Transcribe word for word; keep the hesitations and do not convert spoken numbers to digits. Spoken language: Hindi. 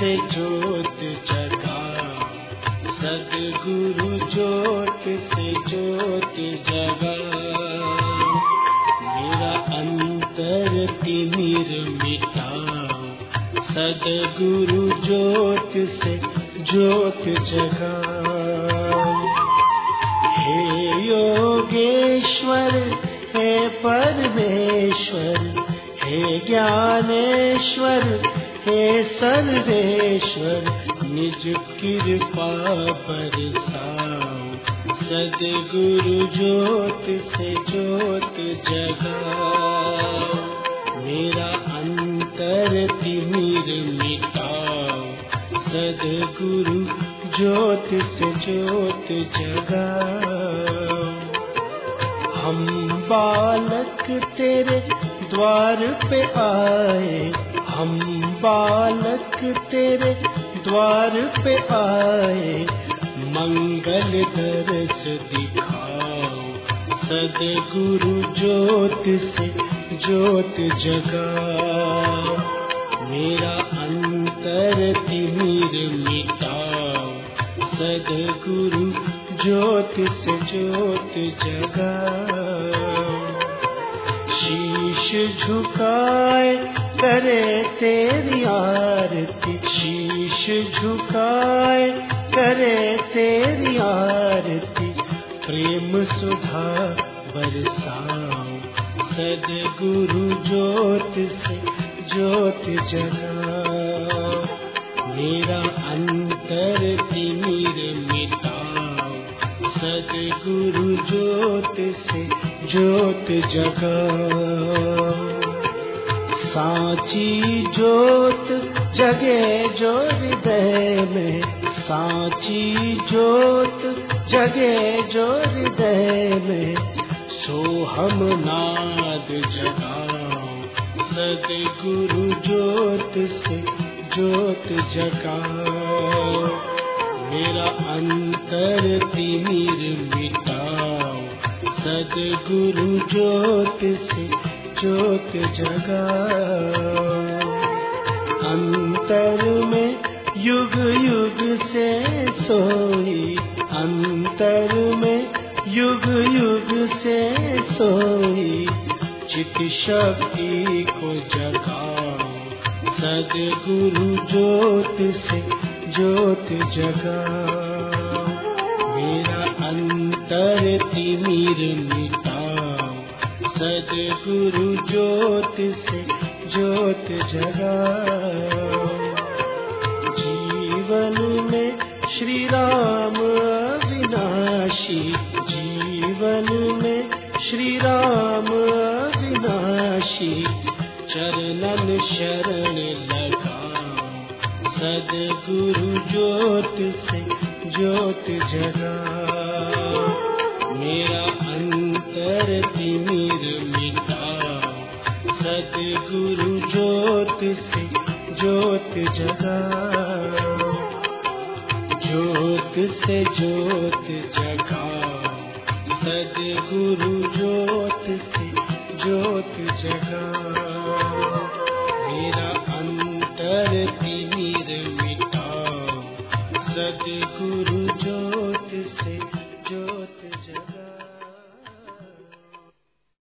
से ज्योत जगाओ, सद्गुरु ज्योत से ज्योत जगाओ। मेरा अंतर तिमिर मिटाओ, सद्गुरु ज्योत से ज्योत जगाओ। हे योगेश्वर, हे परमेश्वर, हे ज्ञानेश्वर, हे सर्वेश्वर, निज कृपा बरसाओ, सद्गुरु ज्योत से ज्योत जगाओ। मेरा अंतर तिमिर मिटाओ, सद्गुरु ज्योत से ज्योत जगाओ। हम बालक तेरे द्वार पे आए, हम बालक तेरे द्वार पे आए, मंगल दर्श दिखाओ, सद्गुरु ज्योत से ज्योत जगाओ। मेरा अंतर तिमिर मिटाओ, सद्गुरु ज्योत से ज्योत जगाओ। शीश झुकाए करे तेरी आरती, शीश झुकाए करे तेरी आरती, प्रेम सुधा बरसाओ, सद्गुरु ज्योत से ज्योत जगाओ। मेरा अंतर तिमिर मिटाओ, सद्गुरु ज्योत से ज्योत जगाओ। सांची ज्योत जगे जो हृदय में, सांची ज्योत जगे जो हृदय में, सोहम नाद जगाओ, सद्गुरु ज्योत से ज्योत जगाओ। मेरा अंतर तिमिर मिटाओ, सद्गुरु ज्योत से ज्योत जगाओ। अंतर में युग युग से सोई, अंतर में युग युग से सोई, चित शक्ति को जगाओ, सद्गुरु ज्योत से ज्योत जगाओ। मेरा अंतर तिमिर मिटाओ, सद्गुरु ज्योत से ज्योत जगाओ। जीवन में श्री राम अविनाशी, जीवन में श्री राम अविनाशी, चरणन शरण लगाओ, सद्गुरु ज्योत से ज्योत जगाओ। मेरा अंतर तिमिर मिटाओ, सद्गुरु ज्योत से ज्योत जगाओ। ज्योत से ज्योत जगाओ, सद्गुरु ज्योत से ज्योत जगाओ। मेरा अंतर तिमिर मिटाओ, सद्गुरु